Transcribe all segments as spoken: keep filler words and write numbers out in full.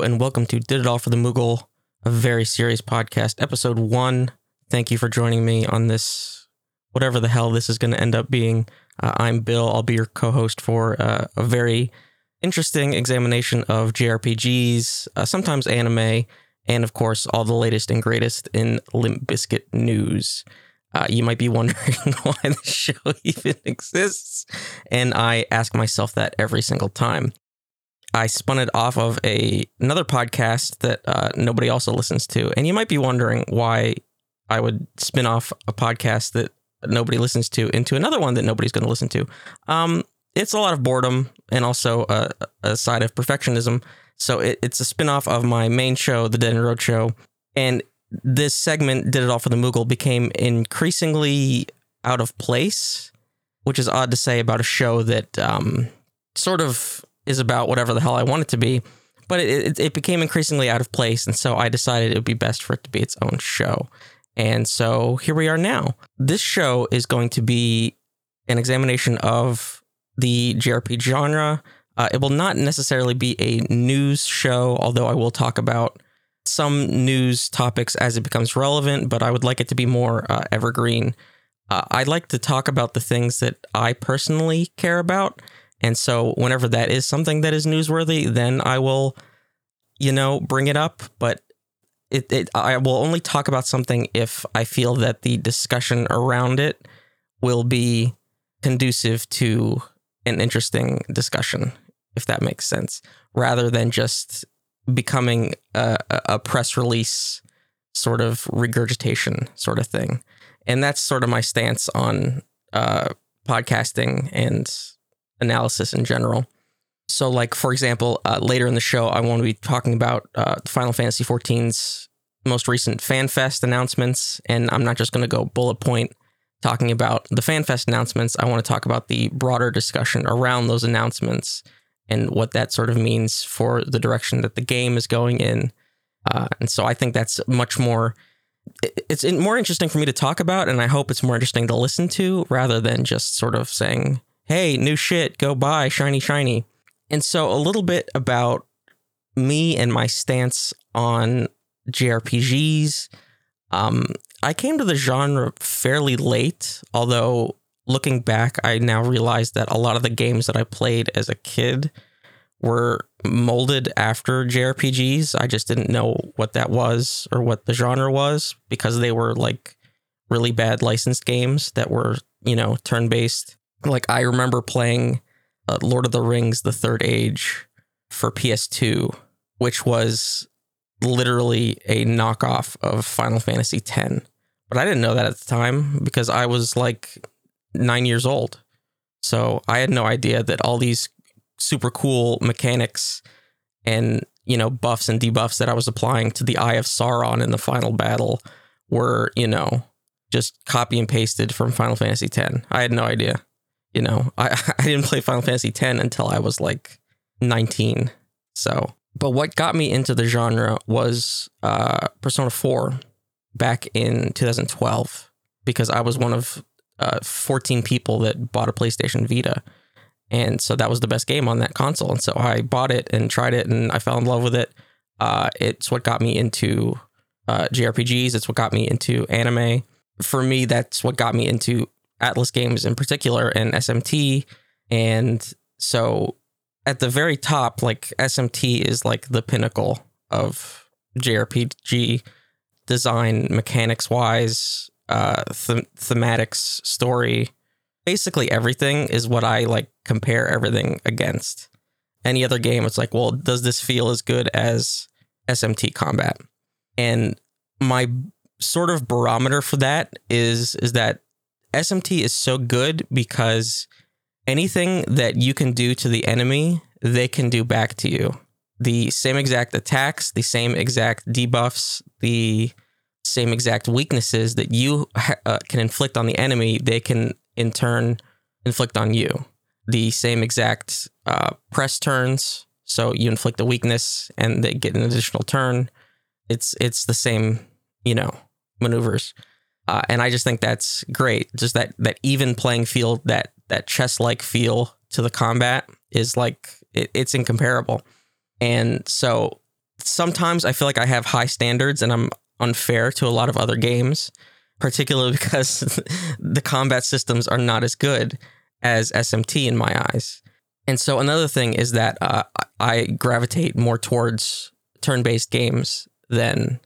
Show, and welcome to Did It All for the Moogle, a very serious podcast, episode one. Thank you for joining me on this, whatever the hell this is going to end up being. Uh, I'm Bill. I'll be your co-host for uh, a very interesting examination of J R P Gs, uh, sometimes anime, and of course, all the latest and greatest in Limp Bizkit news. Uh, you might be wondering why this show even exists, and I ask myself that every single time. I spun it off of a another podcast that uh, nobody also listens to, and you might be wondering why I would spin off a podcast that nobody listens to into another one that nobody's going to listen to. Um, it's a lot of boredom and also a, a side of perfectionism, so it, it's a spin-off of my main show, The Dead End Road Show, and this segment, Did It All for the Moogle, became increasingly out of place, which is odd to say about a show that um, sort of is about whatever the hell I want it to be, but it, it became increasingly out of place, and so I decided it would be best for it to be its own show. And so here we are now. This show is going to be an examination of the J R P G genre. Uh, it will not necessarily be a news show, although I will talk about some news topics as it becomes relevant, but I would like it to be more uh, evergreen. Uh, I'd like to talk about the things that I personally care about. And so whenever that is something that is newsworthy, then I will, you know, bring it up. But it, it I will only talk about something if I feel that the discussion around it will be conducive to an interesting discussion, if that makes sense, rather than just becoming a, a press release sort of regurgitation sort of thing. And that's sort of my stance on uh, podcasting and analysis in general. So, like, for example, uh, later in the show, I want to be talking about uh, Final Fantasy fourteen's most recent FanFest announcements, and I'm not just going to go bullet point talking about the FanFest announcements. I want to talk about the broader discussion around those announcements and what that sort of means for the direction that the game is going in. Uh, and so I think that's much more, it's more interesting for me to talk about, and I hope it's more interesting to listen to rather than just sort of saying, hey, new shit, go buy, shiny, shiny. And so a little bit about me and my stance on J R P Gs. Um, I came to the genre fairly late, although looking back, I now realize that a lot of the games that I played as a kid were molded after J R P Gs. I just didn't know what that was or what the genre was because they were like really bad licensed games that were, you know, turn-based. Like, I remember playing uh, Lord of the Rings, the Third Age for P S two, which was literally a knockoff of Final Fantasy X. But I didn't know that at the time because I was like nine years old. So I had no idea that all these super cool mechanics and, you know, buffs and debuffs that I was applying to the Eye of Sauron in the final battle were, you know, just copy and pasted from Final Fantasy X. I had no idea. You know, I, I didn't play Final Fantasy X until I was like nineteen. So, but what got me into the genre was uh, Persona four back in two thousand twelve, because I was one of uh, fourteen people that bought a PlayStation Vita. And so that was the best game on that console. And so I bought it and tried it and I fell in love with it. Uh, it's what got me into uh, J R P Gs. It's what got me into anime. For me, that's what got me into Atlas games in particular and S M T. And so at the very top, like S M T is like the pinnacle of J R P G design, mechanics wise, uh, them- thematics, story. Basically everything is what I like compare everything against. Any other game, it's like, well, does this feel as good as S M T combat? And my sort of barometer for that is, is that S M T is so good because anything that you can do to the enemy, they can do back to you. The same exact attacks, the same exact debuffs, the same exact weaknesses that you uh, can inflict on the enemy, they can in turn inflict on you. The same exact uh, press turns, so you inflict a weakness and they get an additional turn. It's it's the same, you know, maneuvers. Uh, and I just think that's great. Just that that even playing field, that that chess-like feel to the combat is like, it, it's incomparable. And so sometimes I feel like I have high standards and I'm unfair to a lot of other games, particularly because the combat systems are not as good as S M T in my eyes. And so another thing is that uh, I gravitate more towards turn-based games than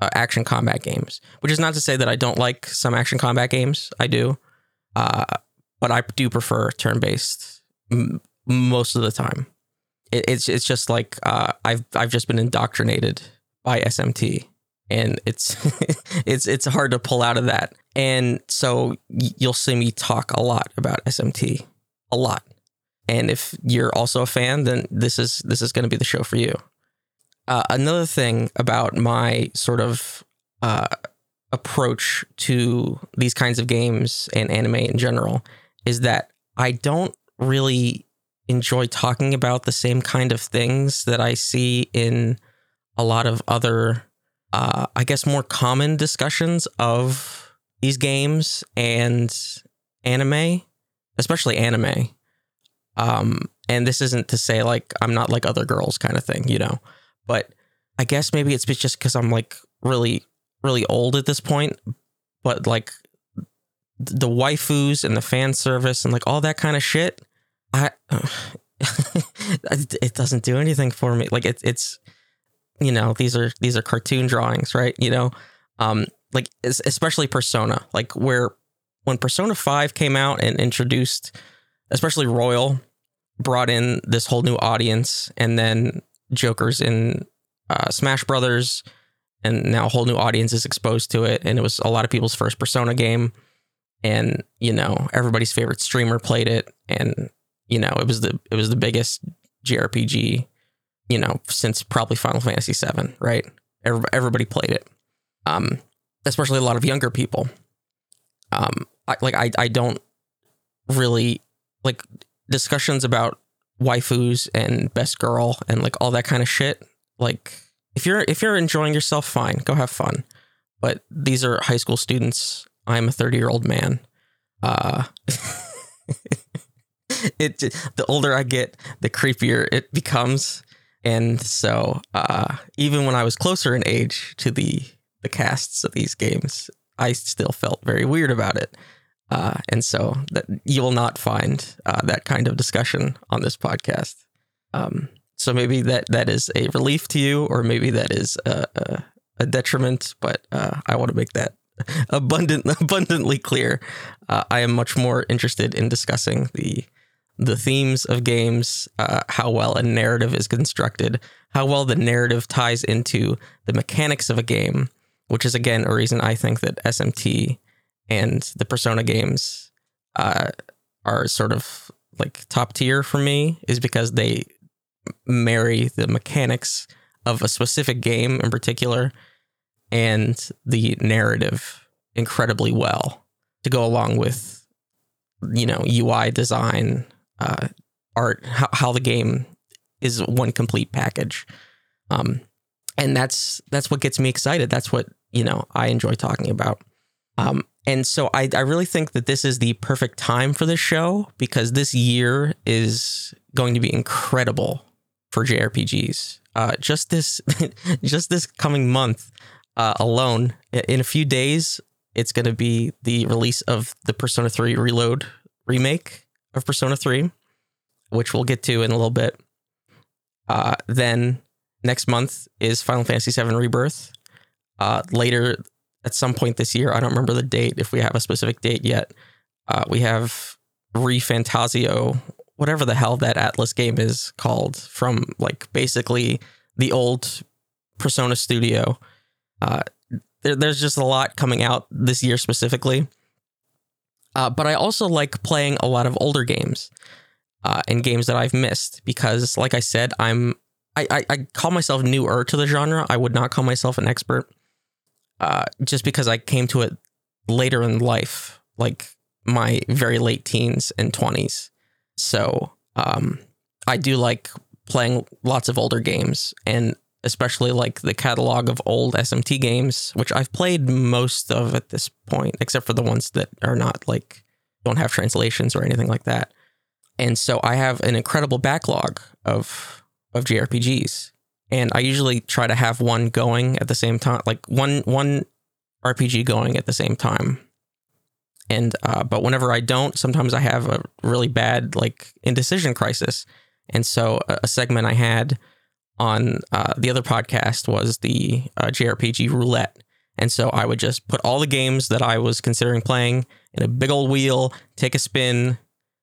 uh, action combat games, which is not to say that I don't like some action combat games. I do. Uh, but I do prefer turn-based m- most of the time. It, it's it's just like uh, I've I've just been indoctrinated by S M T, and it's it's it's hard to pull out of that. And so you'll see me talk a lot about S M T, a lot. And if you're also a fan, then this is this is going to be the show for you. Uh, another thing about my sort of uh, approach to these kinds of games and anime in general is that I don't really enjoy talking about the same kind of things that I see in a lot of other, uh, I guess, more common discussions of these games and anime, especially anime. Um, and this isn't to say like I'm not like other girls kind of thing, you know, but I guess maybe it's just because I'm like really, really old at this point, but like the waifus and the fan service and like all that kind of shit, I, uh, it doesn't do anything for me. Like it's, it's, you know, these are, these are cartoon drawings, right? You know, um, like especially Persona, like where when Persona five came out and introduced, especially Royal, brought in this whole new audience, and then Joker's in uh, Smash Brothers, and now a whole new audience is exposed to it. And it was a lot of people's first Persona game, and, you know, everybody's favorite streamer played it. And, you know, it was the it was the biggest J R P G, you know, since probably Final Fantasy seven, right? Everybody, everybody played it, um, especially a lot of younger people. Um, I, like, I, I don't really... like discussions about waifus and best girl and like all that kind of shit. Like if you're, if you're enjoying yourself, fine, go have fun. But these are high school students. I'm a thirty year old man. Uh, it, the older I get, the creepier it becomes. And so, uh, even when I was closer in age to the, the casts of these games, I still felt very weird about it. Uh, and so that you will not find uh, that kind of discussion on this podcast. Um, so maybe that, that is a relief to you, or maybe that is a, a, a detriment. But uh, I want to make that abundant, abundantly clear. Uh, I am much more interested in discussing the the themes of games, uh, how well a narrative is constructed, how well the narrative ties into the mechanics of a game, which is, again, a reason I think that S M T and the Persona games uh, are sort of like top tier for me, is because they marry the mechanics of a specific game in particular and the narrative incredibly well to go along with, you know, U I design, uh, art, how, how the game is one complete package. Um, and that's that's what gets me excited. That's what, you know, I enjoy talking about. Um, and so I, I really think that this is the perfect time for this show, because this year is going to be incredible for J R P Gs. Uh, just this, just this coming month uh, alone, in a few days, it's going to be the release of the Persona three Reload remake of Persona three, which we'll get to in a little bit. Uh, then next month is Final Fantasy seven Rebirth. Uh, later. At some point this year, I don't remember the date, if we have a specific date yet, uh, we have ReFantasio, whatever the hell that Atlas game is called, from like basically the old Persona studio. Uh, there, there's just a lot coming out this year specifically. Uh, but I also like playing a lot of older games uh, and games that I've missed, because like I said, I'm I, I, I call myself newer to the genre. I would not call myself an expert. Uh, just because I came to it later in life, like my very late teens and twenties. So um, I do like playing lots of older games, and especially like the catalog of old S M T games, which I've played most of at this point, except for the ones that are not like, don't have translations or anything like that. And so I have an incredible backlog of of J R P Gs. And I usually try to have one going at the same time, like one one R P G going at the same time. And uh, but whenever I don't, sometimes I have a really bad like indecision crisis. And so a, a segment I had on uh, the other podcast was the uh, J R P G roulette. And so I would just put all the games that I was considering playing in a big old wheel, take a spin,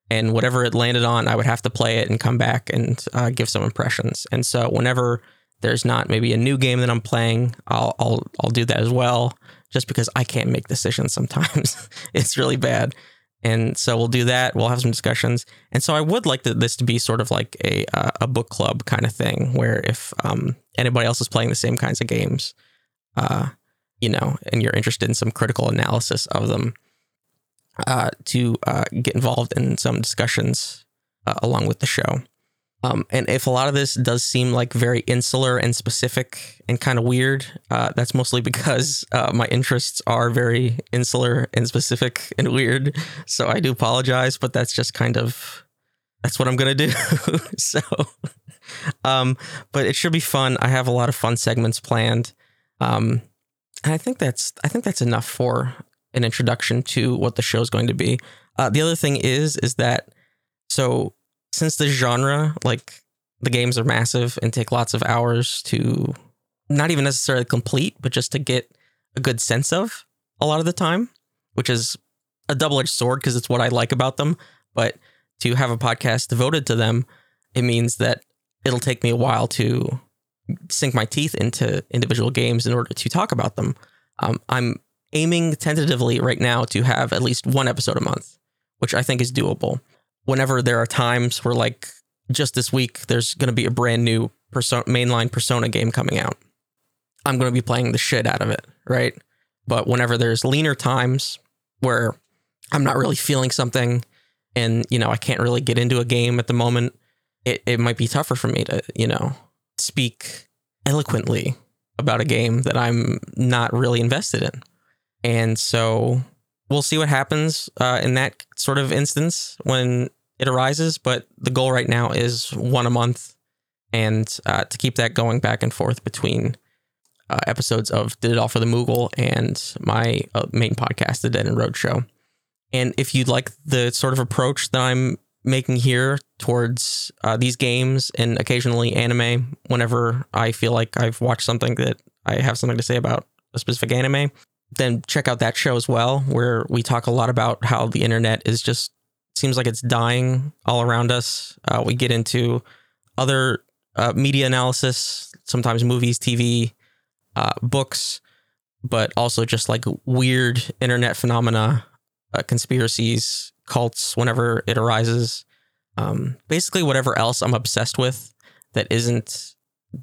and whatever it landed on, I would have to play it and come back and uh, give some impressions. And so whenever there's not maybe a new game that I'm playing, I'll I'll I'll do that as well, just because I can't make decisions sometimes. It's really bad. And so we'll do that. We'll have some discussions. And so I would like to, this to be sort of like a uh, a book club kind of thing, where if um, anybody else is playing the same kinds of games, uh, you know, and you're interested in some critical analysis of them, uh, to uh, get involved in some discussions uh, along with the show. Um, and if a lot of this does seem like very insular and specific and kind of weird, uh, that's mostly because uh, my interests are very insular and specific and weird. So I do apologize, but that's just kind of, that's what I'm going to do. So, um, but it should be fun. I have a lot of fun segments planned. Um, and I think that's, I think that's enough for an introduction to what the show is going to be. Uh, the other thing is, is that, so since this genre, like the games are massive and take lots of hours to not even necessarily complete, but just to get a good sense of a lot of the time, which is a double-edged sword because it's what I like about them. But to have a podcast devoted to them, it means that it'll take me a while to sink my teeth into individual games in order to talk about them. Um, I'm aiming tentatively right now to have at least one episode a month, which I think is doable. Whenever there are times where, like, just this week, there's going to be a brand new Persona, mainline Persona game coming out, I'm going to be playing the shit out of it, right? But whenever there's leaner times where I'm not really feeling something and, you know, I can't really get into a game at the moment, it, it might be tougher for me to, you know, speak eloquently about a game that I'm not really invested in. And so we'll see what happens uh, in that sort of instance when it arises, but the goal right now is one a month, and uh, to keep that going back and forth between uh, episodes of Did It All for the Moogle and my uh, main podcast, The Dead End Road Show. And if you'd like the sort of approach that I'm making here towards uh, these games and occasionally anime, whenever I feel like I've watched something that I have something to say about a specific anime, then check out that show as well, where we talk a lot about how the internet is just, seems like it's dying all around us. Uh, we get into other uh, media analysis, sometimes movies, T V, uh, books, but also just like weird internet phenomena, uh, conspiracies, cults, whenever it arises. Um, basically, whatever else I'm obsessed with that isn't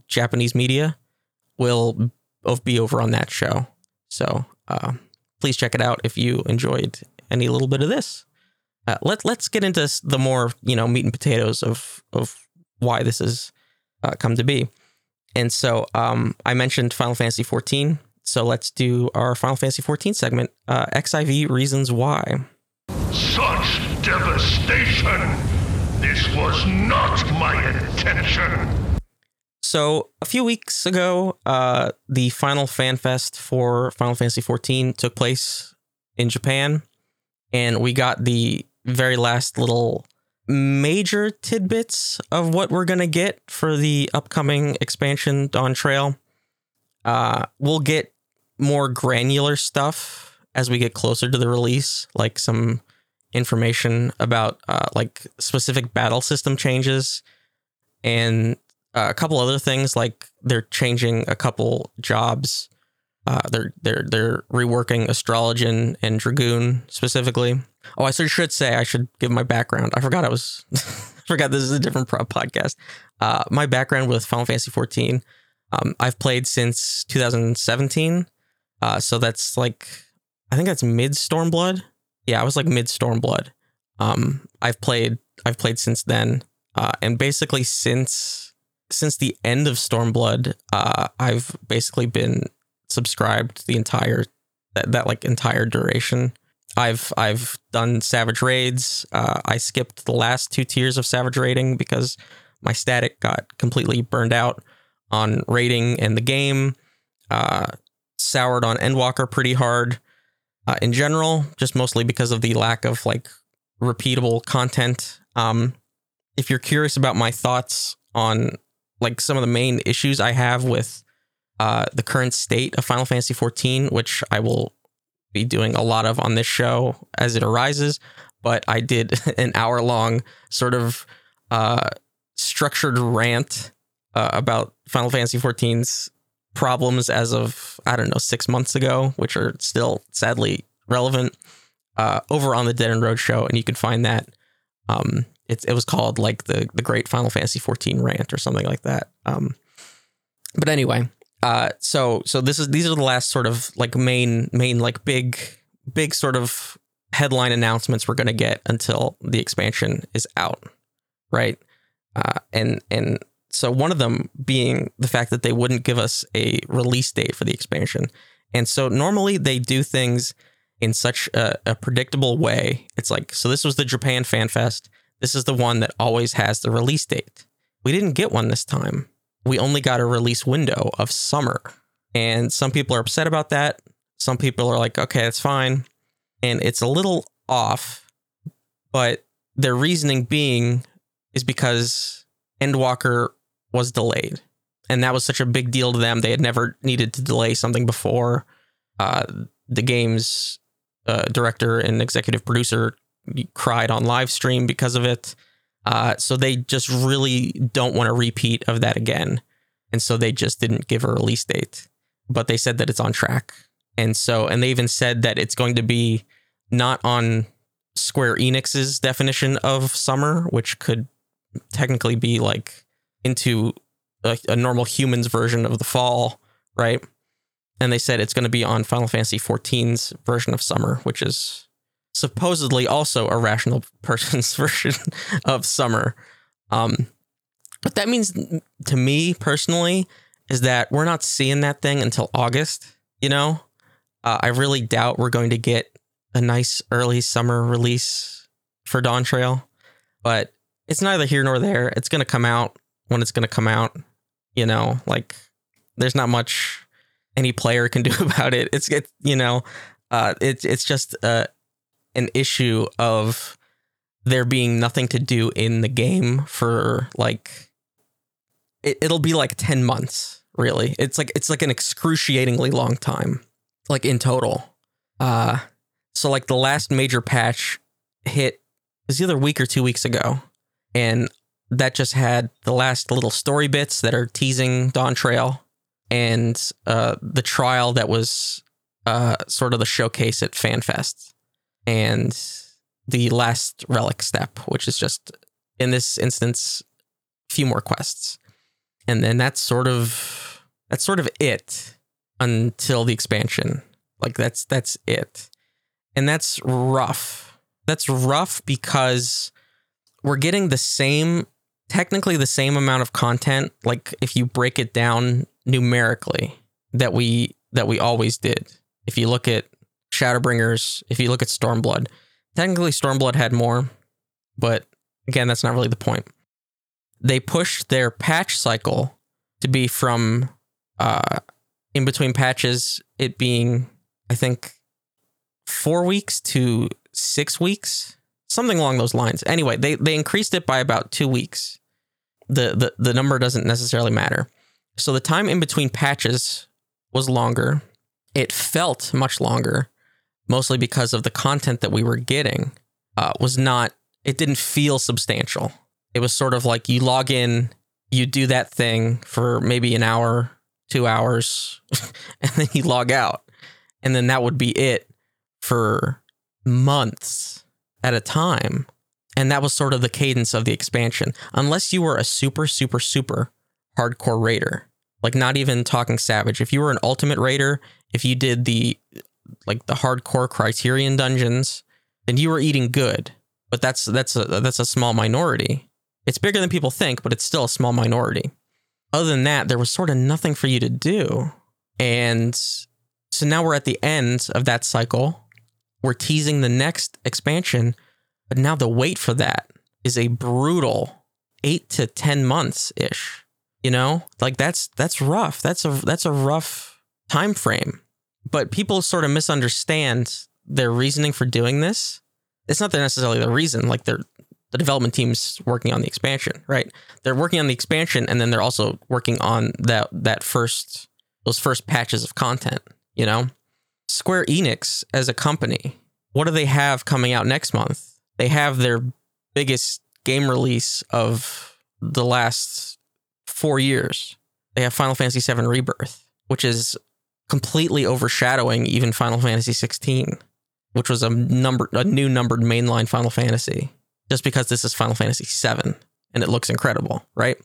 Japanese media will be over on that show. So uh, please check it out if you enjoyed any little bit of this. Uh, let, let's get into the more, you know, meat and potatoes of, of why this has uh, come to be. And so um, I mentioned Final Fantasy fourteen. So let's do our Final Fantasy fourteen segment, uh, X I V Reasons Why. Such devastation! This was not my intention! So a few weeks ago, uh, the final fan fest for Final Fantasy fourteen took place in Japan, and we got the very last little major tidbits of what we're going to get for the upcoming expansion, Dawntrail. Uh, we'll get more granular stuff as we get closer to the release, like some information about uh, like specific battle system changes and Uh, a couple other things, like they're changing a couple jobs. Uh, they're they're they're reworking Astrologian and Dragoon specifically. Oh, I should say I should give my background. I forgot I was forgot this is a different podcast. Uh, my background with Final Fantasy fourteen. Um, I've played since two thousand seventeen. Uh, so that's like I think that's mid Stormblood. Yeah, I was like mid Stormblood. Um, I've played I've played since then, uh, and basically since. Since the end of Stormblood, uh, I've basically been subscribed the entire that, that like entire duration. I've I've done Savage Raids. Uh, I skipped the last two tiers of Savage Raiding because my static got completely burned out on rating and the game, uh, soured on Endwalker pretty hard uh, in general, just mostly because of the lack of like repeatable content. Um, if you're curious about my thoughts on like some of the main issues I have with uh, the current state of Final Fantasy fourteen, which I will be doing a lot of on this show as it arises, but I did an hour long sort of uh, structured rant uh, about Final Fantasy fourteen's problems as of, I don't know, six months ago, which are still sadly relevant, uh, over on the Dead End Road Show. And you can find that. Um, it's, it was called like the, the Great Final Fantasy fourteen Rant or something like that. Um, but anyway, uh, so, so this is, these are the last sort of like main, main, like big, big sort of headline announcements we're going to get until the expansion is out. Right. Uh, and, and, So one of them being the fact that they wouldn't give us a release date for the expansion. And so normally they do things in such a, a predictable way. It's like, so this was the Japan Fan Fest. This is the one that always has the release date. We didn't get one this time. We only got a release window of summer. And some people are upset about that. Some people are like, okay, that's fine. And it's a little off, but their reasoning being is because Endwalker was delayed, and that was such a big deal to them. They had never needed to delay something before. Uh, the game's uh, director and executive producer cried on live stream because of it. Uh, so they just really don't want a repeat of that again. And so they just didn't give a release date, but they said that it's on track. And so, and they even said that it's going to be not on Square Enix's definition of summer, which could technically be like into a, a normal human's version of the fall, right? And they said it's going to be on Final Fantasy fourteen's version of summer, which is supposedly also a rational person's version of summer. Um, what that means to me personally is that we're not seeing that thing until August, you know? Uh, I really doubt we're going to get a nice early summer release for Dawntrail, but it's neither here nor there. It's going to come out when it's going to come out, you know, like there's not much any player can do about it. It's, it, you know, uh, it's, it's just uh, an issue of there being nothing to do in the game for like, it, it'll be like ten months. Really. It's like, it's like an excruciatingly long time, like in total. Uh, so like the last major patch hit was either a week or two weeks ago. And that just had the last little story bits that are teasing Dawntrail and uh, the trial that was uh, sort of the showcase at FanFest, and the last relic step, which is just, in this instance, a few more quests. And then that's sort of that's sort of it until the expansion. Like that's that's it. And that's rough. That's rough because we're getting the same Technically the same amount of content, like if you break it down numerically, that we that we always did. If you look at Shadowbringers, if you look at Stormblood, technically Stormblood had more, but again, that's not really the point. They pushed their patch cycle to be from uh, in between patches, it being, I think, four weeks to six weeks. Something along those lines. Anyway, they, they increased it by about two weeks. The, the the number doesn't necessarily matter. So the time in between patches was longer. It felt much longer, mostly because of the content that we were getting uh, was not, it didn't feel substantial. It was sort of like you log in, you do that thing for maybe an hour, two hours, and then you log out. And then that would be it for months at a time. And that was sort of the cadence of the expansion, unless you were a super, super, super hardcore raider, like not even talking savage. If you were an ultimate raider, if you did the, like the hardcore Criterion dungeons, then you were eating good, but that's, that's a, that's a small minority. It's bigger than people think, but it's still a small minority. Other than that, there was sort of nothing for you to do. And so now we're at the end of that cycle. We're teasing the next expansion, but now the wait for that is a brutal eight to ten months ish. You know, like that's that's rough. That's a that's a rough time frame. But people sort of misunderstand their reasoning for doing this. It's not necessarily the reason. Like they're the development team's working on the expansion, right? They're working on the expansion, and then they're also working on that that first those first patches of content. You know, Square Enix as a company, what do they have coming out next month? They have their biggest game release of the last four years. They have Final Fantasy seven Rebirth, which is completely overshadowing even Final Fantasy sixteen, which was a number a new numbered mainline Final Fantasy, just because this is Final Fantasy seven and it looks incredible, right?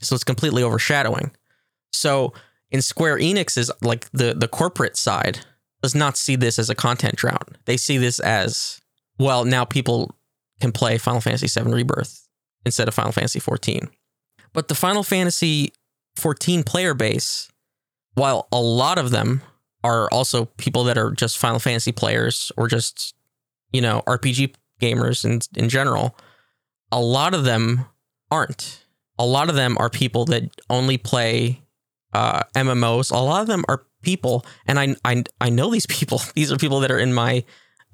So it's completely overshadowing. So in Square Enix's, like the the corporate side does not see this as a content drought. They see this as, well, now people can play Final Fantasy seven Rebirth instead of Final Fantasy fourteen. But the Final Fantasy fourteen player base, while a lot of them are also people that are just Final Fantasy players or just, you know, R P G gamers in, in general, a lot of them aren't. A lot of them are people that only play uh, M M Os. A lot of them are people, and I, I, I know these people. These are people that are in my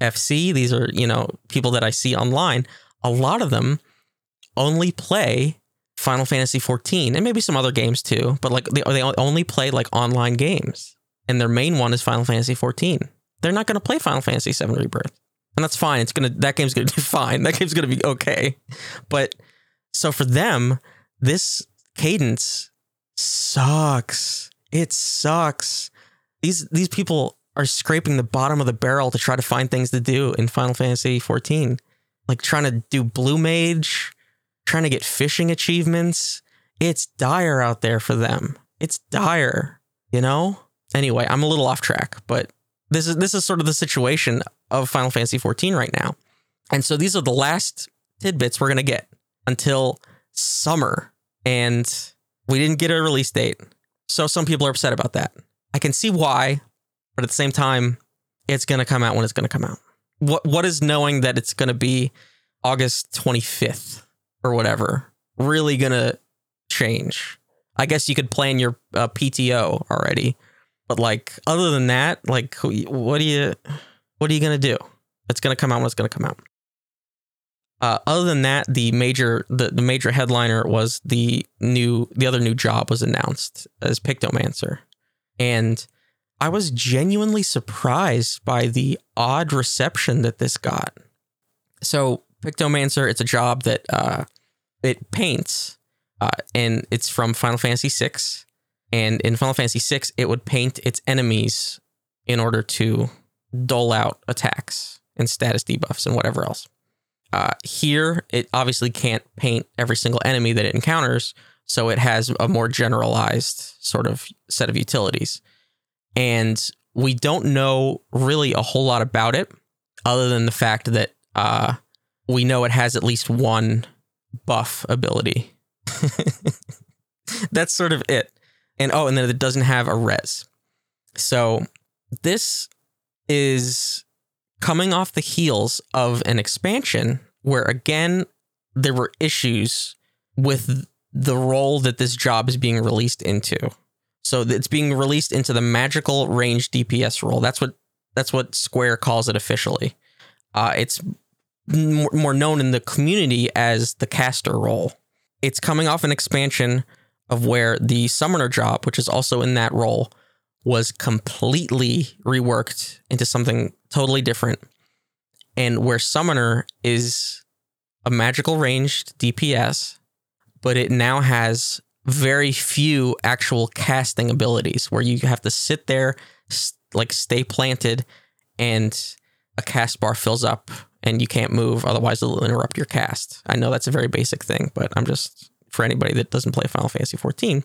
F C. These are, you know, people that I see online. A lot of them only play Final Fantasy fourteen and maybe some other games too, but like they, they only play like online games, and their main one is Final Fantasy fourteen. They're not going to play Final Fantasy seven Rebirth, and that's fine. It's going to, that game's going to be fine. That game's going to be okay. But so for them, this cadence sucks. It sucks. These, these people are scraping the bottom of the barrel to try to find things to do in Final Fantasy fourteen, like trying to do Blue Mage, trying to get fishing achievements. It's dire out there for them. It's dire, you know? Anyway, I'm a little off track, but this is this is sort of the situation of Final Fantasy fourteen right now. And so these are the last tidbits we're going to get until summer, and we didn't get a release date. So some people are upset about that. I can see why, but at the same time, it's going to come out when it's going to come out. What What is knowing that it's going to be August twenty-fifth or whatever really going to change? I guess you could plan your uh, P T O already. But like, other than that, like, what do you what are you going to do? It's going to come out when it's going to come out. Uh, other than that, the major the, the major headliner was the new the other new job was announced as Pictomancer. And I was genuinely surprised by the odd reception that this got. So Pictomancer, it's a job that uh, it paints, uh, and it's from Final Fantasy six. And in Final Fantasy six, it would paint its enemies in order to dole out attacks and status debuffs and whatever else. Uh, here, it obviously can't paint every single enemy that it encounters, so it has a more generalized sort of set of utilities. And we don't know really a whole lot about it, other than the fact that uh, we know it has at least one buff ability. That's sort of it. And oh, and then it doesn't have a res. So this is coming off the heels of an expansion where, again, there were issues with the role that this job is being released into. So it's being released into the magical range D P S role. That's what that's what Square calls it officially. Uh, it's m- more known in the community as the caster role. It's coming off an expansion of where the Summoner job, which is also in that role, was completely reworked into something totally different. And where Summoner is a magical ranged D P S, but it now has very few actual casting abilities, where you have to sit there, st- like stay planted, and a cast bar fills up and you can't move. Otherwise, it'll interrupt your cast. I know that's a very basic thing, but I'm just for anybody that doesn't play Final Fantasy fourteen.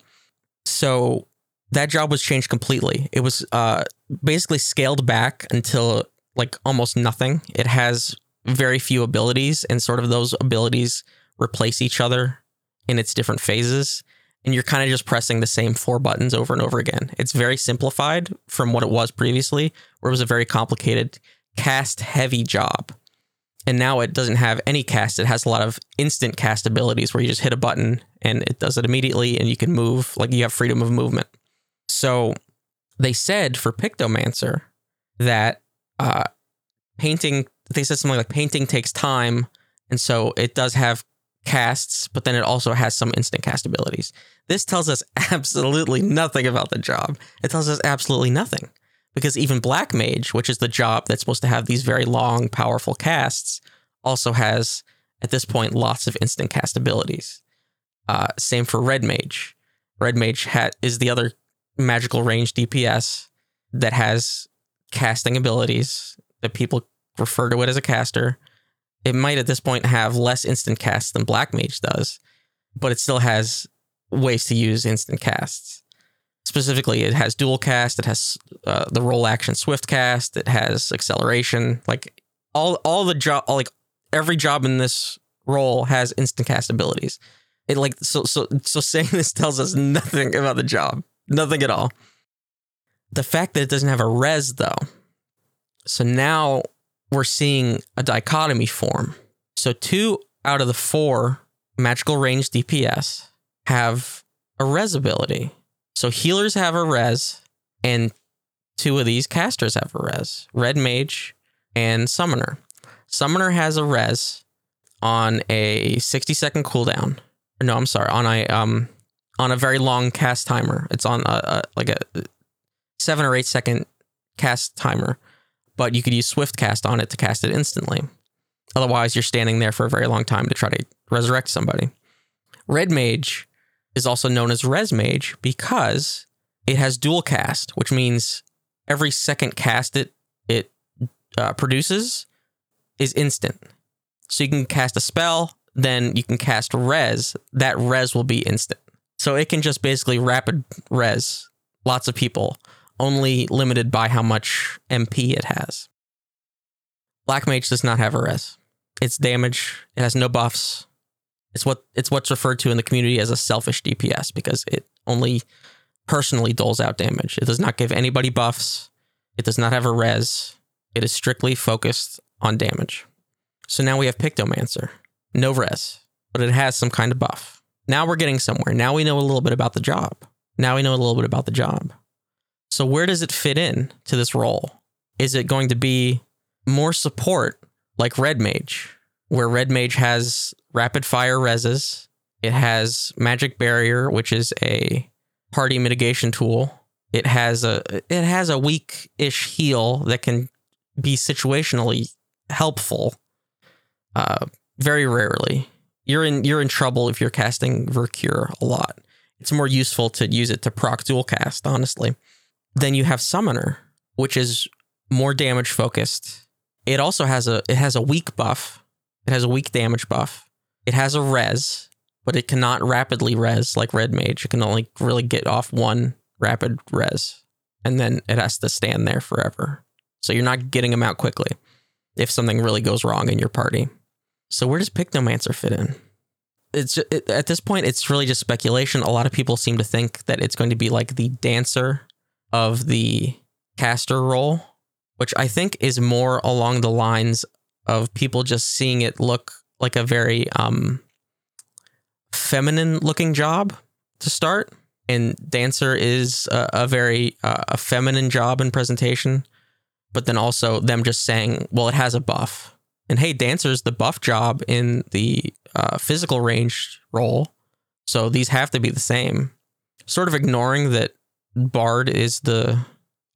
So that job was changed completely. It was uh, basically scaled back until like almost nothing. It has very few abilities, and sort of those abilities replace each other in its different phases. And you're kind of just pressing the same four buttons over and over again. It's very simplified from what it was previously, where it was a very complicated cast heavy job. And now it doesn't have any cast. It has a lot of instant cast abilities where you just hit a button and it does it immediately and you can move, like you have freedom of movement. So they said for Pictomancer that uh, painting, they said something like painting takes time. And so it does have casts, but then it also has some instant cast abilities. This tells us absolutely nothing about the job. It tells us absolutely nothing. Because even Black Mage, which is the job that's supposed to have these very long, powerful casts, also has, at this point, lots of instant cast abilities. Uh, same for Red Mage. Red Mage ha- is the other magical range D P S that has casting abilities that people refer to it as a caster. It might, at this point, have less instant casts than Black Mage does, but it still has ways to use instant casts. Specifically, it has dual cast, it has uh, the roll action swift cast, it has acceleration, like all all the job, like every job in this role has instant cast abilities. It like so so so saying this tells us nothing about the job, nothing at all. The fact that it doesn't have a res though, so now we're seeing a dichotomy form. So two out of the four magical range D P S have a res ability. So healers have a res, and two of these casters have a res. Red Mage and Summoner. Summoner has a res on a sixty second cooldown. No, I'm sorry, on a um on a very long cast timer. It's on a, a like a seven or eight second cast timer, but you could use Swift Cast on it to cast it instantly. Otherwise, you're standing there for a very long time to try to resurrect somebody. Red Mage is also known as Res Mage because it has dual cast, which means every second cast it it uh, produces is instant. So you can cast a spell, then you can cast Res. That Res will be instant. So it can just basically rapid Res lots of people, only limited by how much M P it has. Black Mage does not have a Res. It's damage. It has no buffs. It's what it's what's referred to in the community as a selfish D P S because it only personally doles out damage. It does not give anybody buffs. It does not have a res. It is strictly focused on damage. So now we have Pictomancer. No res, but it has some kind of buff. Now we're getting somewhere. Now we know a little bit about the job. Now we know a little bit about the job. So where does it fit in to this role? Is it going to be more support like Red Mage, where Red Mage has rapid fire reses. It has magic barrier, which is a party mitigation tool. It has a it has a weak-ish heal that can be situationally helpful. Uh, very rarely, you're in you're in trouble if you're casting Vercure a lot. It's more useful to use it to proc dual cast, honestly. Then you have Summoner, which is more damage focused. It also has a it has a weak buff. It has a weak damage buff. It has a res, but it cannot rapidly res like Red Mage. It can only really get off one rapid res, and then it has to stand there forever. So you're not getting them out quickly if something really goes wrong in your party. So where does Pictomancer fit in? It's it, at this point, it's really just speculation. A lot of people seem to think that it's going to be like the Dancer of the caster role, which I think is more along the lines of people just seeing it look like a very um, feminine looking job to start. And Dancer is a, a very uh, a feminine job in presentation. But then also them just saying, well, it has a buff. And hey, Dancer's the buff job in the uh, physical range role. So these have to be the same. Sort of ignoring that Bard is the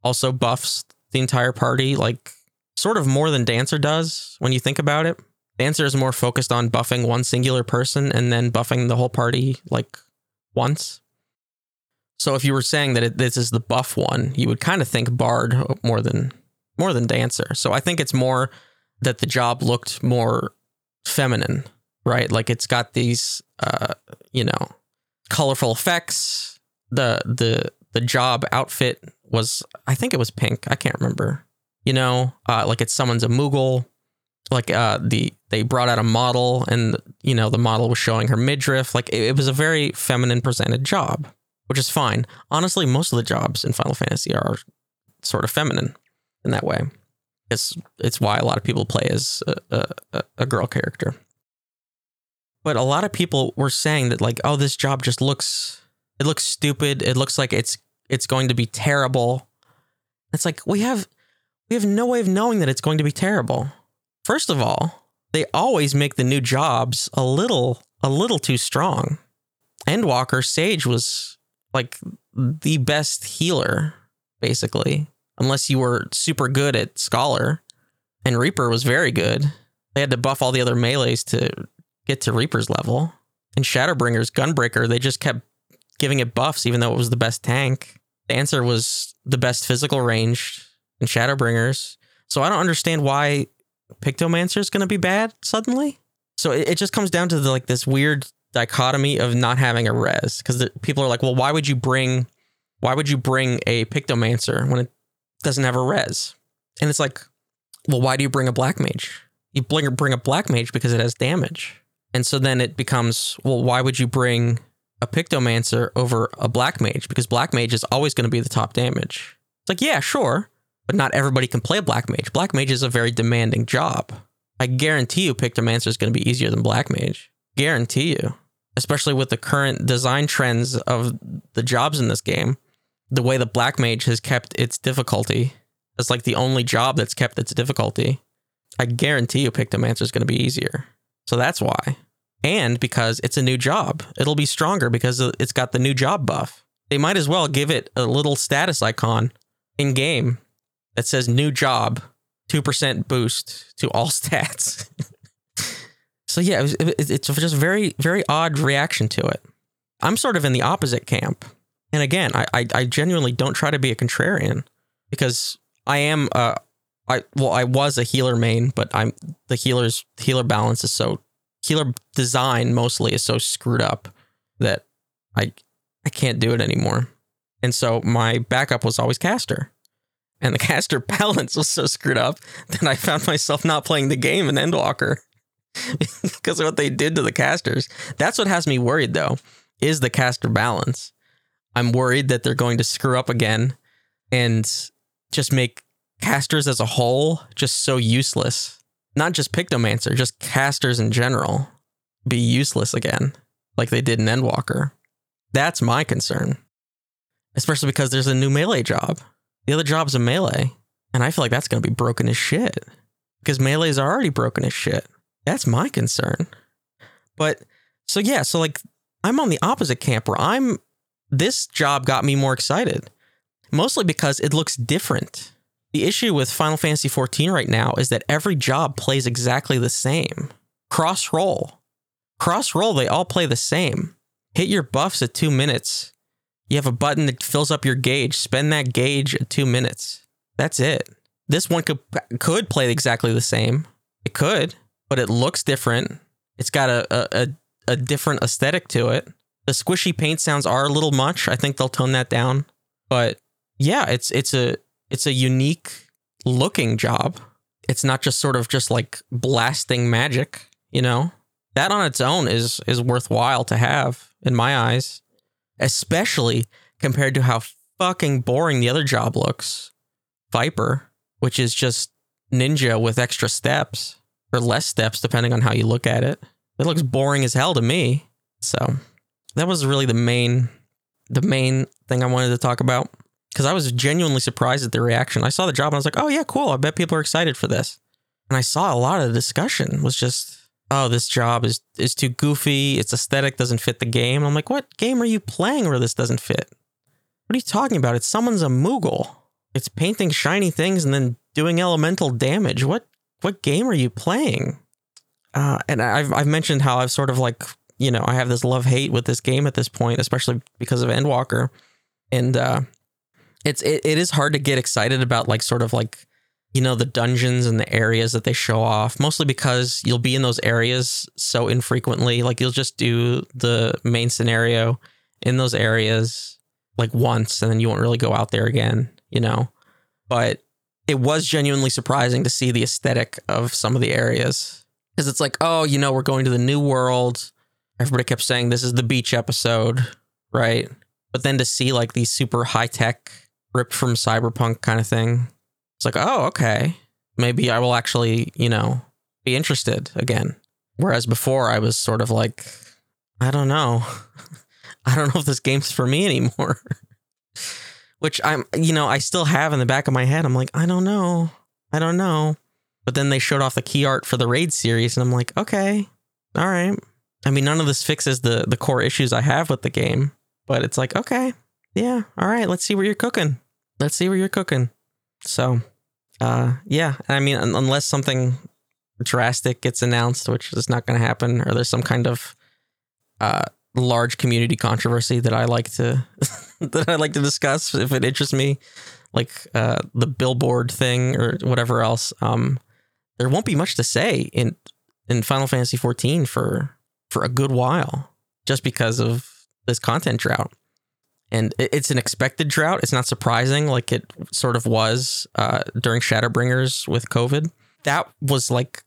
also buffs the entire party, like sort of more than Dancer does when you think about it. Dancer is more focused on buffing one singular person and then buffing the whole party like once. So if you were saying that it, this is the buff one, you would kind of think Bard more than more than Dancer. So I think it's more that the job looked more feminine, right? Like it's got these, uh, you know, colorful effects. The the the job outfit was, I think it was pink. I can't remember. You know, uh, like it summons a Moogle. Like uh, the they brought out a model and, you know, the model was showing her midriff. Like it, it was a very feminine presented job, which is fine. Honestly, most of the jobs in Final Fantasy are sort of feminine in that way. It's it's why a lot of people play as a, a, a girl character. But a lot of people were saying that, like, oh, this job just looks, it looks stupid. It looks like it's it's going to be terrible. It's like, we have we have no way of knowing that it's going to be terrible. First of all, they always make the new jobs a little a little too strong. Endwalker Sage was like the best healer, basically, unless you were super good at Scholar, and Reaper was very good. They had to buff all the other melees to get to Reaper's level. And Shadowbringers, Gunbreaker, they just kept giving it buffs even though it was the best tank. Dancer was the best physical range in Shadowbringers. So I don't understand why Pictomancer is going to be bad suddenly. So it, it just comes down to the, like, this weird dichotomy of not having a res, because people are like, well, why would you bring why would you bring a Pictomancer when it doesn't have a res? And it's like, well, why do you bring a Black Mage? You bring bring a Black Mage because it has damage. And so then it becomes, well, why would you bring a Pictomancer over a Black Mage? Because Black Mage is always going to be the top damage. It's like, yeah, sure, but not everybody can play Black Mage. Black Mage is a very demanding job. I guarantee you Pictomancer is going to be easier than Black Mage. Guarantee you. Especially with the current design trends of the jobs in this game, the way the Black Mage has kept its difficulty. It's like the only job that's kept its difficulty. I guarantee you Pictomancer is going to be easier. So that's why. And because it's a new job, it'll be stronger because it's got the new job buff. They might as well give it a little status icon in game that says new job, two percent boost to all stats. So yeah, it was, it, it's just a very, very odd reaction to it. I'm sort of in the opposite camp. And again, I, I, I genuinely don't try to be a contrarian, because I am, uh, I well, I was a healer main, but I'm the healer's healer balance is so healer design mostly is so screwed up that I I can't do it anymore. And so my backup was always caster, and the caster balance was so screwed up that I found myself not playing the game in Endwalker because of what they did to the casters. That's what has me worried, though, is the caster balance. I'm worried that they're going to screw up again and just make casters as a whole just so useless. Not just Pictomancer, just casters in general be useless again, like they did in Endwalker. That's my concern, especially because there's a new melee job. The other job's a melee, and I feel like that's going to be broken as shit, because melees are already broken as shit. That's my concern. But so, yeah, so like I'm on the opposite camp where I'm this job got me more excited, mostly because it looks different. The issue with Final Fantasy fourteen right now is that every job plays exactly the same. Cross roll. Cross roll, they all play the same. Hit your buffs at two minutes. You have a button that fills up your gauge. Spend that gauge at two minutes. That's it. This one could could play exactly the same. It could. But it looks different. It's got a, a a different aesthetic to it. The squishy paint sounds are a little much. I think they'll tone that down. But yeah, it's it's a it's a unique looking job. It's not just sort of just like blasting magic, you know. That on its own is is worthwhile to have in my eyes, especially compared to how fucking boring the other job looks. Viper, which is just ninja with extra steps. Or less steps, depending on how you look at it. It looks boring as hell to me. So that was really the main, the main thing I wanted to talk about, because I was genuinely surprised at the reaction. I saw the job and I was like, oh yeah, cool. I bet people are excited for this. And I saw a lot of the discussion was just, oh, this job is is too goofy. Its aesthetic doesn't fit the game. I'm like, what game are you playing where this doesn't fit? What are you talking about? It summons a Moogle. It's painting shiny things and then doing elemental damage. What? What game are you playing? Uh, and I've I've mentioned how I've sort of like, you know, I have this love hate with this game at this point, especially because of Endwalker. And uh, it's it, it is hard to get excited about, like, sort of like, you know, the dungeons and the areas that they show off, mostly because you'll be in those areas so infrequently. Like, you'll just do the main scenario in those areas like once, and then you won't really go out there again, you know. But it was genuinely surprising to see the aesthetic of some of the areas, because it's like, oh, you know, we're going to the new world. Everybody kept saying this is the beach episode, right? But then to see like these super high tech ripped from Cyberpunk kind of thing, it's like, oh, okay. maybe I will actually, you know, be interested again. Whereas before I was sort of like, I don't know. I don't know if this game's for me anymore. Which I'm, you know, I still have in the back of my head. I'm like, I don't know. I don't know. But then they showed off the key art for the Raid series, and I'm like, okay, all right. I mean, none of this fixes the, the core issues I have with the game, but it's like, okay, yeah, all right, let's see what you're cooking. Let's see what you're cooking. So, uh, yeah, I mean, un- unless something drastic gets announced, which is not going to happen, or there's some kind of uh, large community controversy that I like to that I like to discuss if it interests me, like uh, the Billboard thing or whatever else. Um, there won't be much to say in in Final Fantasy fourteen for. for a good while, just because of this content drought. And it's an expected drought. It's not surprising, like it sort of was uh, during Shadowbringers with COVID. That was like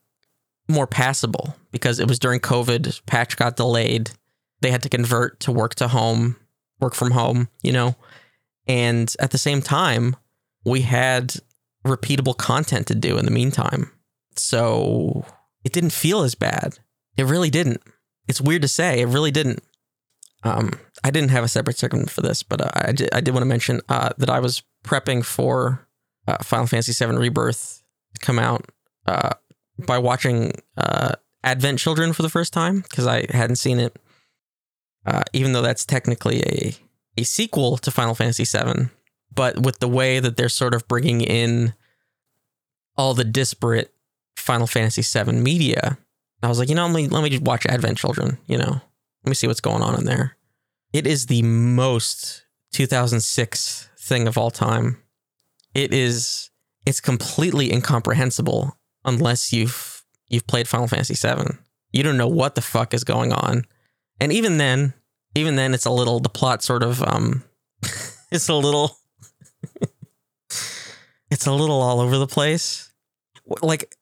more passable because it was during COVID, patch got delayed. They had to convert to work to home, work from home, you know. And at the same time, we had repeatable content to do in the meantime. So it didn't feel as bad. It really didn't. It's weird to say. It really didn't. Um, I didn't have a separate segment for this, but uh, I, did, I did want to mention uh, that I was prepping for uh, Final Fantasy seven Rebirth to come out uh, by watching uh, Advent Children for the first time, because I hadn't seen it, uh, even though that's technically a, a sequel to Final Fantasy seven. But with the way that they're sort of bringing in all the disparate Final Fantasy seven media, I was like, you know, let me, let me just watch Advent Children, you know, let me see what's going on in there. It is the most two thousand six thing of all time. It is, it's completely incomprehensible unless you've, you've played Final Fantasy seven. You don't know what the fuck is going on. And even then, even then it's a little, the plot sort of, um, it's a little, it's a little all over the place. Like,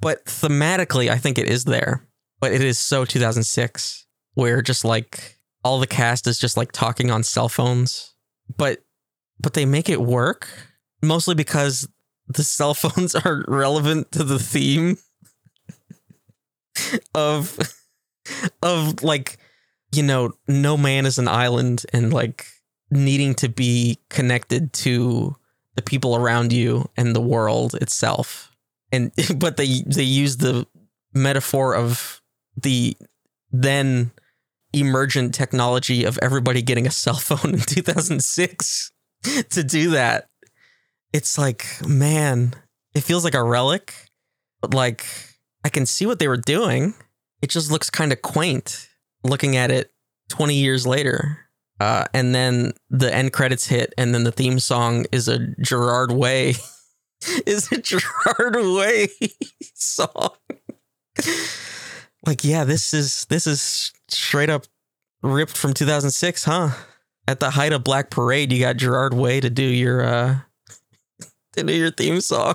but thematically, I think it is there, but it is so two thousand six, where just like all the cast is just like talking on cell phones, but but they make it work mostly because the cell phones are relevant to the theme of of like, you know, no man is an island and like needing to be connected to the people around you and the world itself. And but they they use the metaphor of the then emergent technology of everybody getting a cell phone in two thousand six to do that. It's like, man, it feels like a relic, but like I can see what they were doing. It just looks kind of quaint looking at it twenty years later. Uh, and then the end credits hit, and then the theme song is a Gerard Way. Is a Gerard Way song. Like, yeah, this is this is straight up ripped from two thousand six, huh? At the height of Black Parade, you got Gerard Way to do your uh, to do your theme song,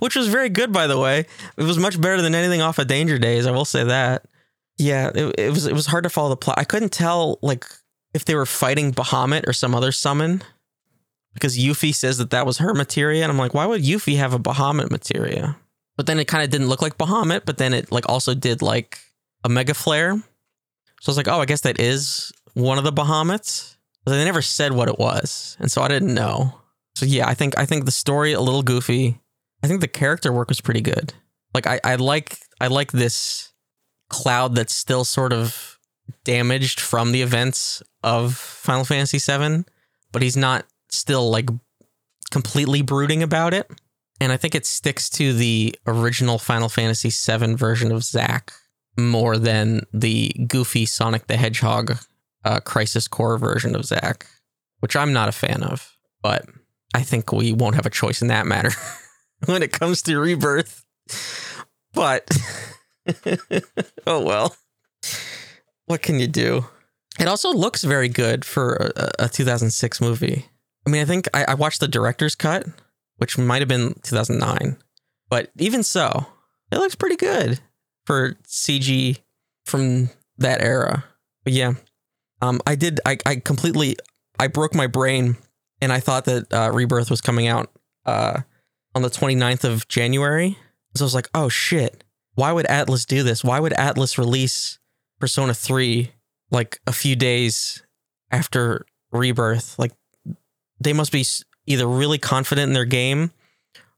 which was very good, by the way. It was much better than anything off of Danger Days, I will say that. Yeah, it, it was it was hard to follow the plot. I couldn't tell like if they were fighting Bahamut or some other summon. Because Yuffie says that that was her materia. And I'm like, why would Yuffie have a Bahamut materia? But then it kind of didn't look like Bahamut. But then it like also did like a mega flare. So I was like, oh, I guess that is one of the Bahamuts. But they never said what it was. And so I didn't know. So, yeah, I think I think the story a little goofy. I think the character work was pretty good. Like I, I like I like this cloud that's still sort of damaged from the events of Final Fantasy seven. But he's not still like completely brooding about it. And I think it sticks to the original Final Fantasy seven version of Zack more than the goofy Sonic the Hedgehog uh, Crisis Core version of Zack, which I'm not a fan of, but I think we won't have a choice in that matter when it comes to Rebirth. But oh well, what can you do? It also looks very good for a, a two thousand six movie. I mean, I think I, I watched the director's cut, which might have been two thousand nine, but even so, it looks pretty good for C G from that era. But yeah, um, I did. I, I completely I broke my brain and I thought that uh, Rebirth was coming out uh, on the twenty-ninth of January. So I was like, oh shit, why would Atlas do this? Why would Atlas release Persona three like a few days after Rebirth? Like, they must be either really confident in their game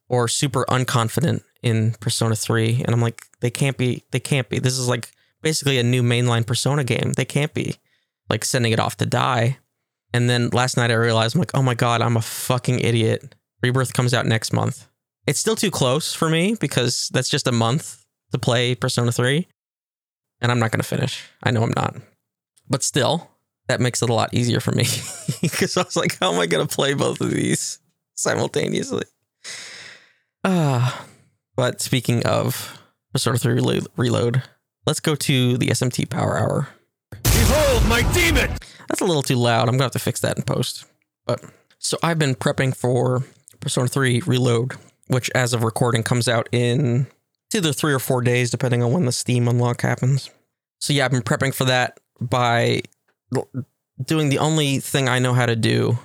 or super unconfident in Persona three. And I'm like, they can't be, they can't be. This is like basically a new mainline Persona game. They can't be like sending it off to die. And then last night I realized, I'm like, oh my God, I'm a fucking idiot. Rebirth comes out next month. It's still too close for me because that's just a month to play Persona three. And I'm not going to finish. I know I'm not. But still, that makes it a lot easier for me because I was like, how am I going to play both of these simultaneously? Uh, but speaking of Persona three Reload, reload let's go to the S M T Power Hour. Behold my demon! That's a little too loud. I'm going to have to fix that in post. But so I've been prepping for Persona three Reload, which as of recording comes out in it's either three or four days, depending on when the Steam unlock happens. So yeah, I've been prepping for that by doing the only thing I know how to do,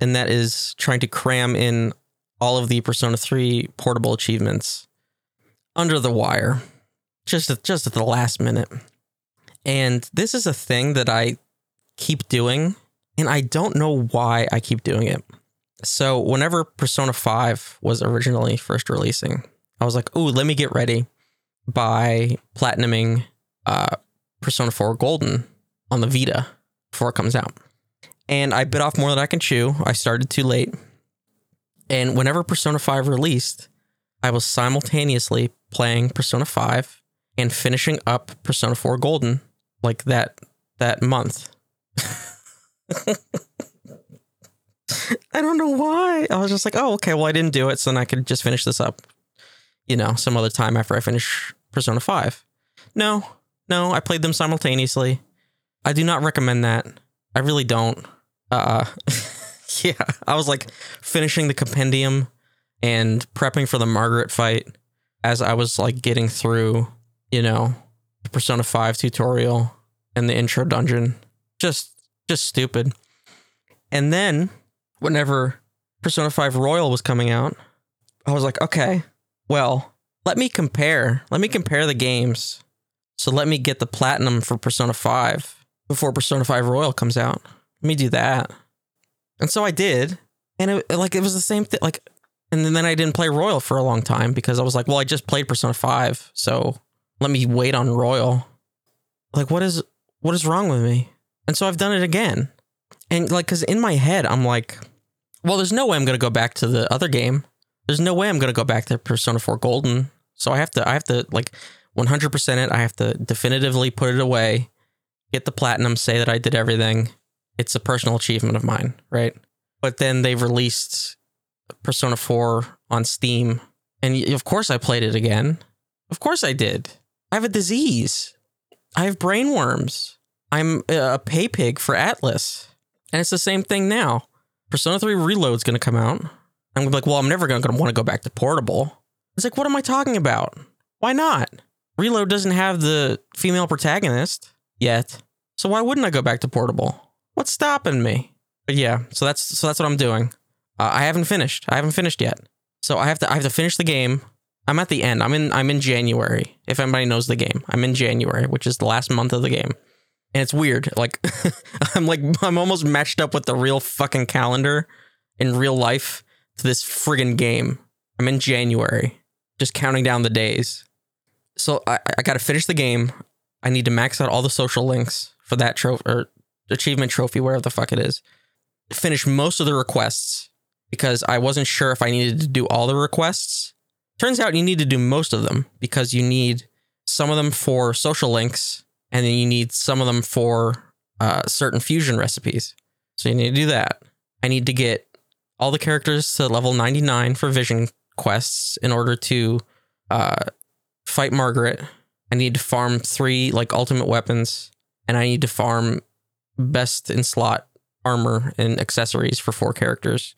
and that is trying to cram in all of the Persona three Portable achievements under the wire, just at, just at the last minute. And this is a thing that I keep doing, and I don't know why I keep doing it. So whenever Persona five was originally first releasing, I was like, ooh, let me get ready by platinuming uh, Persona four Golden on the Vita before it comes out. And I bit off more than I can chew. I started too late. And whenever Persona five released, I was simultaneously playing Persona five and finishing up Persona four Golden like that that month. I don't know why. I was just like, oh, okay, well, I didn't do it, so then I could just finish this up, you know, some other time after I finish Persona five. No, no, I played them simultaneously. I do not recommend that. I really don't. Uh Yeah, I was like finishing the compendium and prepping for the Margaret fight as I was like getting through, you know, the Persona five tutorial and the intro dungeon. Just just stupid. And then whenever Persona five Royal was coming out, I was like, okay, well, let me compare. Let me compare the games. So let me get the platinum for Persona five before Persona five Royal comes out. Let me do that. And so I did, and it, like it was the same thing. Like, and then I didn't play Royal for a long time because I was like, well, I just played Persona five, so let me wait on Royal. Like, what is what is wrong with me? And so I've done it again, and like, because in my head I'm like, well, there's no way I'm gonna go back to the other game. There's no way I'm gonna go back to Persona four Golden. So I have to, I have to like one hundred percent it. I have to definitively put it away, get the platinum, say that I did everything. It's a personal achievement of mine, right? But then they've released Persona four on Steam. And of course I played it again. Of course I did. I have a disease. I have brain worms. I'm a pay pig for Atlas. And it's the same thing now. Persona three Reload's going to come out. I'm gonna be like, well, I'm never going to want to go back to Portable. It's like, what am I talking about? Why not? Reload doesn't have the female protagonist yet. So why wouldn't I go back to Portable? What's stopping me? But yeah, so that's so that's what I'm doing. Uh, I haven't finished. I haven't finished yet. So I have to I have to finish the game. I'm at the end. I'm in I'm in January. If anybody knows the game, I'm in January, which is the last month of the game. And it's weird. Like I'm like I'm almost matched up with the real fucking calendar in real life to this friggin' game. I'm in January, just counting down the days. So I I got to finish the game. I need to max out all the social links for that trophy. Achievement trophy, wherever the fuck it is. Finish most of the requests because I wasn't sure if I needed to do all the requests. Turns out you need to do most of them because you need some of them for social links and then you need some of them for uh, certain fusion recipes. So you need to do that. I need to get all the characters to level ninety-nine for vision quests in order to uh, fight Margaret. I need to farm three like ultimate weapons and I need to farm best in slot armor and accessories for four characters.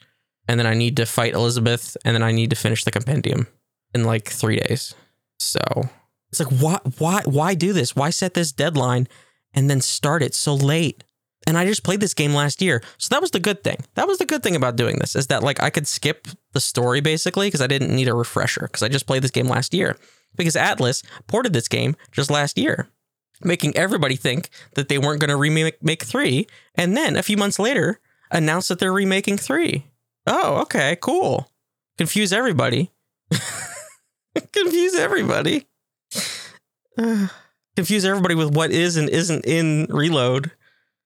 And then I need to fight Elizabeth. And then I need to finish the compendium in like three days. So it's like, why, why, why do this? Why set this deadline and then start it so late? And I just played this game last year. So that was the good thing. That was the good thing about doing this, is that like I could skip the story basically because I didn't need a refresher because I just played this game last year, because Atlas ported this game just last year, making everybody think that they weren't going to remake make three. And then a few months later announced that they're remaking three. Oh, okay, cool. Confuse everybody. Confuse everybody. Uh, confuse everybody with what is and isn't in Reload.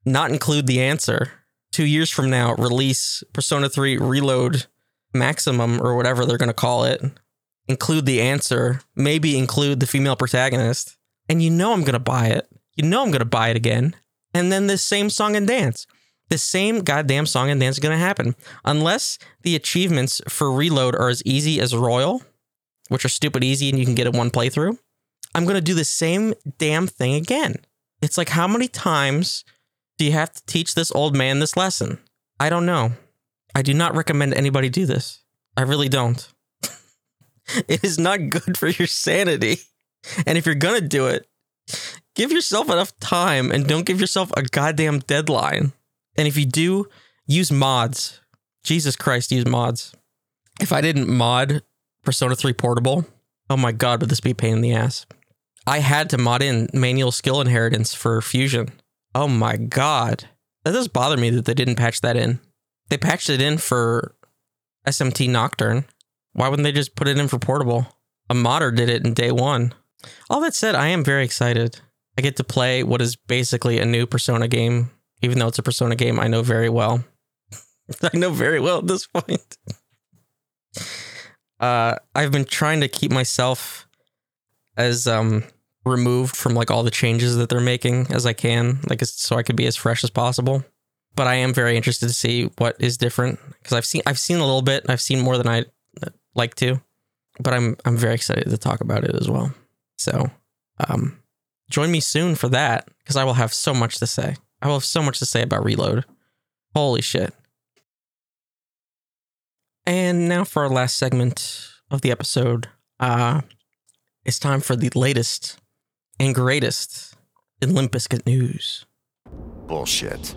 Not include the answer. Two years from now, release Persona three Reload Maximum or whatever they're going to call it. Include the answer. Maybe include the female protagonist. And you know I'm going to buy it. You know I'm going to buy it again. And then this same song and dance. The same goddamn song and dance is going to happen. Unless the achievements for Reload are as easy as Royal, which are stupid easy and you can get it one playthrough, I'm going to do the same damn thing again. It's like, how many times do you have to teach this old man this lesson? I don't know. I do not recommend anybody do this. I really don't. It is not good for your sanity. And if you're going to do it, give yourself enough time and don't give yourself a goddamn deadline. And if you do, use mods. Jesus Christ, use mods. If I didn't mod Persona three Portable, oh my God, would this be a pain in the ass? I had to mod in manual skill inheritance for Fusion. Oh my God. That does bother me that they didn't patch that in. They patched it in for S M T Nocturne. Why wouldn't they just put it in for Portable? A modder did it in day one. All that said, I am very excited. I get to play what is basically a new Persona game. Even though it's a Persona game, I know very well. I know very well at this point. uh, I've been trying to keep myself as um, removed from like all the changes that they're making as I can, like so I could be as fresh as possible. But I am very interested to see what is different, because I've seen I've seen a little bit. I've seen more than I like to, but I'm I'm very excited to talk about it as well. So um, join me soon for that, because I will have so much to say. I will have so much to say about Reload. Holy shit. And now for our last segment of the episode. Uh, it's time for the latest and greatest in Limp Bizkit news. Bullshit.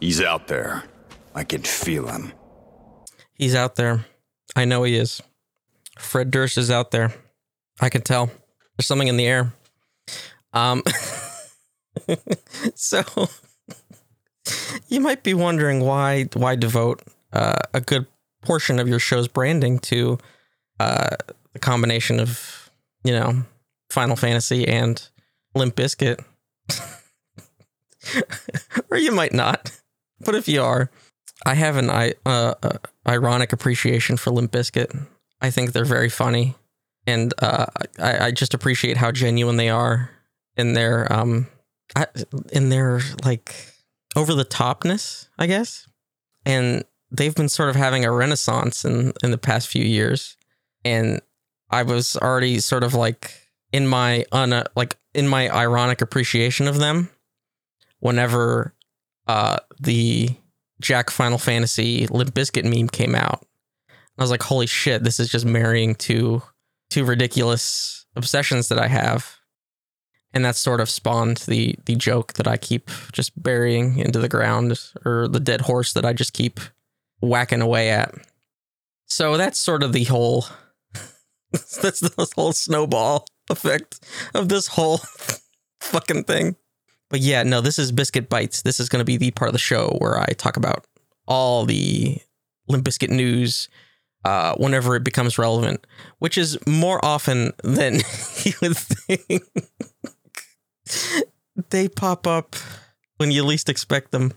He's out there. I can feel him. He's out there. I know he is. Fred Durst is out there. I can tell. There's something in the air. Um. So you might be wondering why why devote uh, a good portion of your show's branding to uh, the combination of, you know, Final Fantasy and Limp Bizkit. Or you might not. But if you are, I have an uh, uh, ironic appreciation for Limp Bizkit. I think they're very funny. And uh, I, I just appreciate how genuine they are in their, um, I, in their like, over-the-topness, I guess. And they've been sort of having a renaissance in, in the past few years. And I was already sort of like in my un- like in my ironic appreciation of them whenever uh, the Jack Final Fantasy Limp Bizkit meme came out. I was like, holy shit, this is just marrying two two ridiculous obsessions that I have. And that sort of spawned the the joke that I keep just burying into the ground, or the dead horse that I just keep whacking away at. So that's sort of the whole that's the whole snowball effect of this whole fucking thing. But yeah, no, this is Bizkit Bites. This is going to be the part of the show where I talk about all the Limp Bizkit news uh, whenever it becomes relevant, which is more often than you would think. They pop up when you least expect them.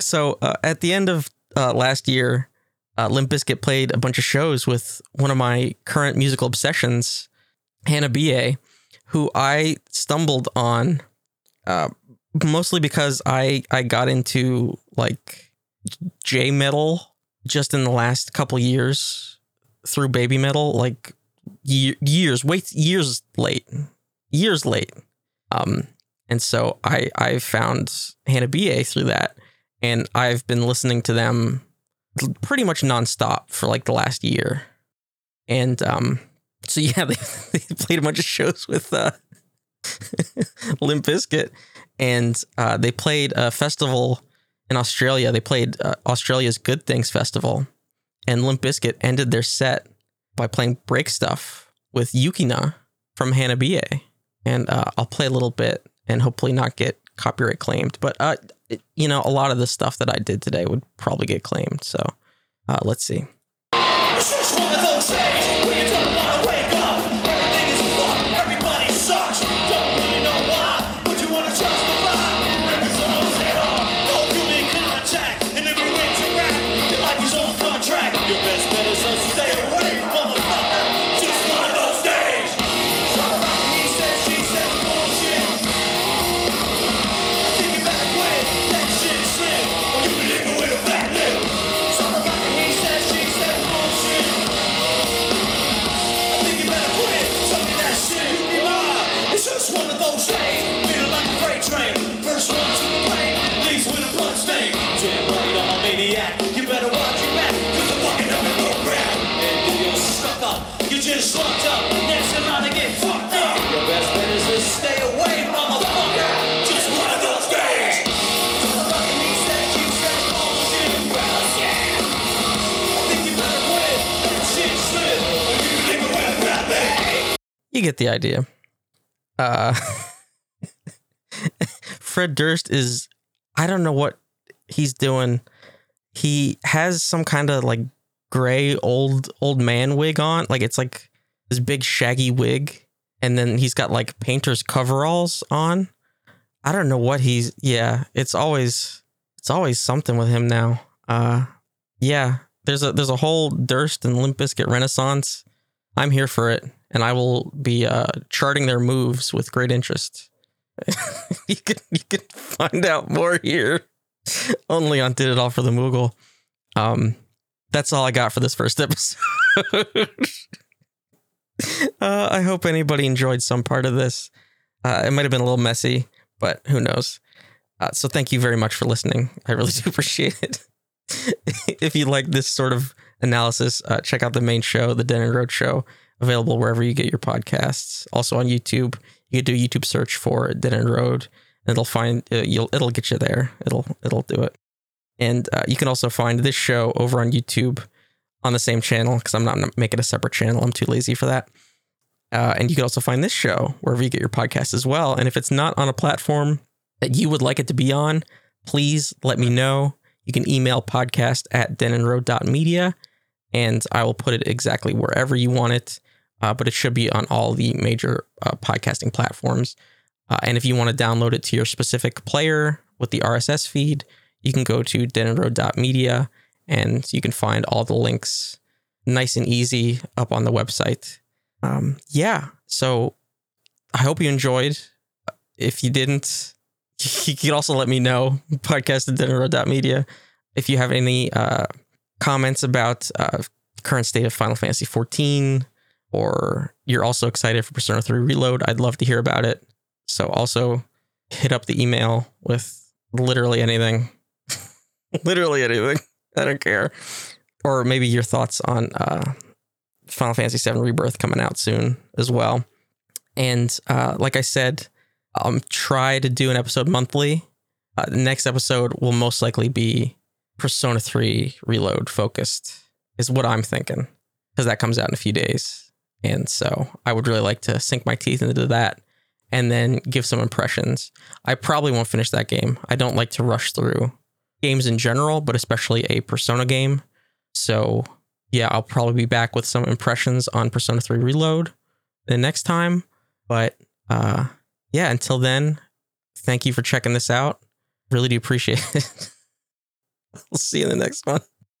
So uh, at the end of uh, last year, uh, Limp Bizkit played a bunch of shows with one of my current musical obsessions, Hanabie, who I stumbled on Uh, mostly because I, I got into like J metal just in the last couple years through baby metal, like year, years, wait, years late, years late. Um, and so I, I found Hanabie through that, and I've been listening to them pretty much nonstop for like the last year. And um, so, yeah, they, they played a bunch of shows with uh, Limp Bizkit, and uh, they played a festival in Australia. They played uh, Australia's Good Things Festival, and Limp Bizkit ended their set by playing Break Stuff with Yukina from Hanabie. And uh, I'll play a little bit and hopefully not get copyright claimed. But, uh, it, you know, a lot of the stuff that I did today would probably get claimed. So uh, let's see. You get the idea. Uh, Fred Durst is, I don't know what he's doing. He has some kind of like gray old old man wig on. Like it's like this big shaggy wig. And then he's got like painter's coveralls on. I don't know what he's. Yeah, it's always it's always something with him now. Uh, yeah, there's a there's a whole Durst and Limp Bizkit renaissance. I'm here for it. And I will be uh, charting their moves with great interest. you can you can find out more here, only on Did It All for the Moogle. Um, that's all I got for this first episode. uh, I hope anybody enjoyed some part of this. Uh, it might have been a little messy, but who knows? Uh, so thank you very much for listening. I really do appreciate it. If you like this sort of analysis, uh, check out the main show, The Dead End Road Show. Available wherever you get your podcasts. Also on YouTube, you can do a YouTube search for Dead End Road, and it'll find uh, you'll it'll get you there. It'll it'll do it. And uh, you can also find this show over on YouTube on the same channel because I'm not making a separate channel. I'm too lazy for that. Uh, and you can also find this show wherever you get your podcasts as well. And if it's not on a platform that you would like it to be on, please let me know. You can email podcast at dead end road dot media, and I will put it exactly wherever you want it. Uh, but it should be on all the major uh, podcasting platforms. Uh, and if you want to download it to your specific player with the R S S feed, you can go to dead end road dot media, and you can find all the links nice and easy up on the website. Um, yeah, so I hope you enjoyed. If you didn't, you can also let me know, podcast at dead end road dot media. If you have any uh, comments about uh, current state of Final Fantasy fourteen, or you're also excited for Persona three Reload, I'd love to hear about it. So also hit up the email with literally anything. Literally anything. I don't care. Or maybe your thoughts on uh, Final Fantasy seven Rebirth coming out soon as well. And uh, like I said, I'll try to do an episode monthly. Uh, the next episode will most likely be Persona three Reload focused, is what I'm thinking, because that comes out in a few days. And so I would really like to sink my teeth into that and then give some impressions. I probably won't finish that game. I don't like to rush through games in general, but especially a Persona game. So yeah, I'll probably be back with some impressions on Persona three Reload the next time. But uh, yeah, until then, thank you for checking this out. Really do appreciate it. We'll see you in the next one.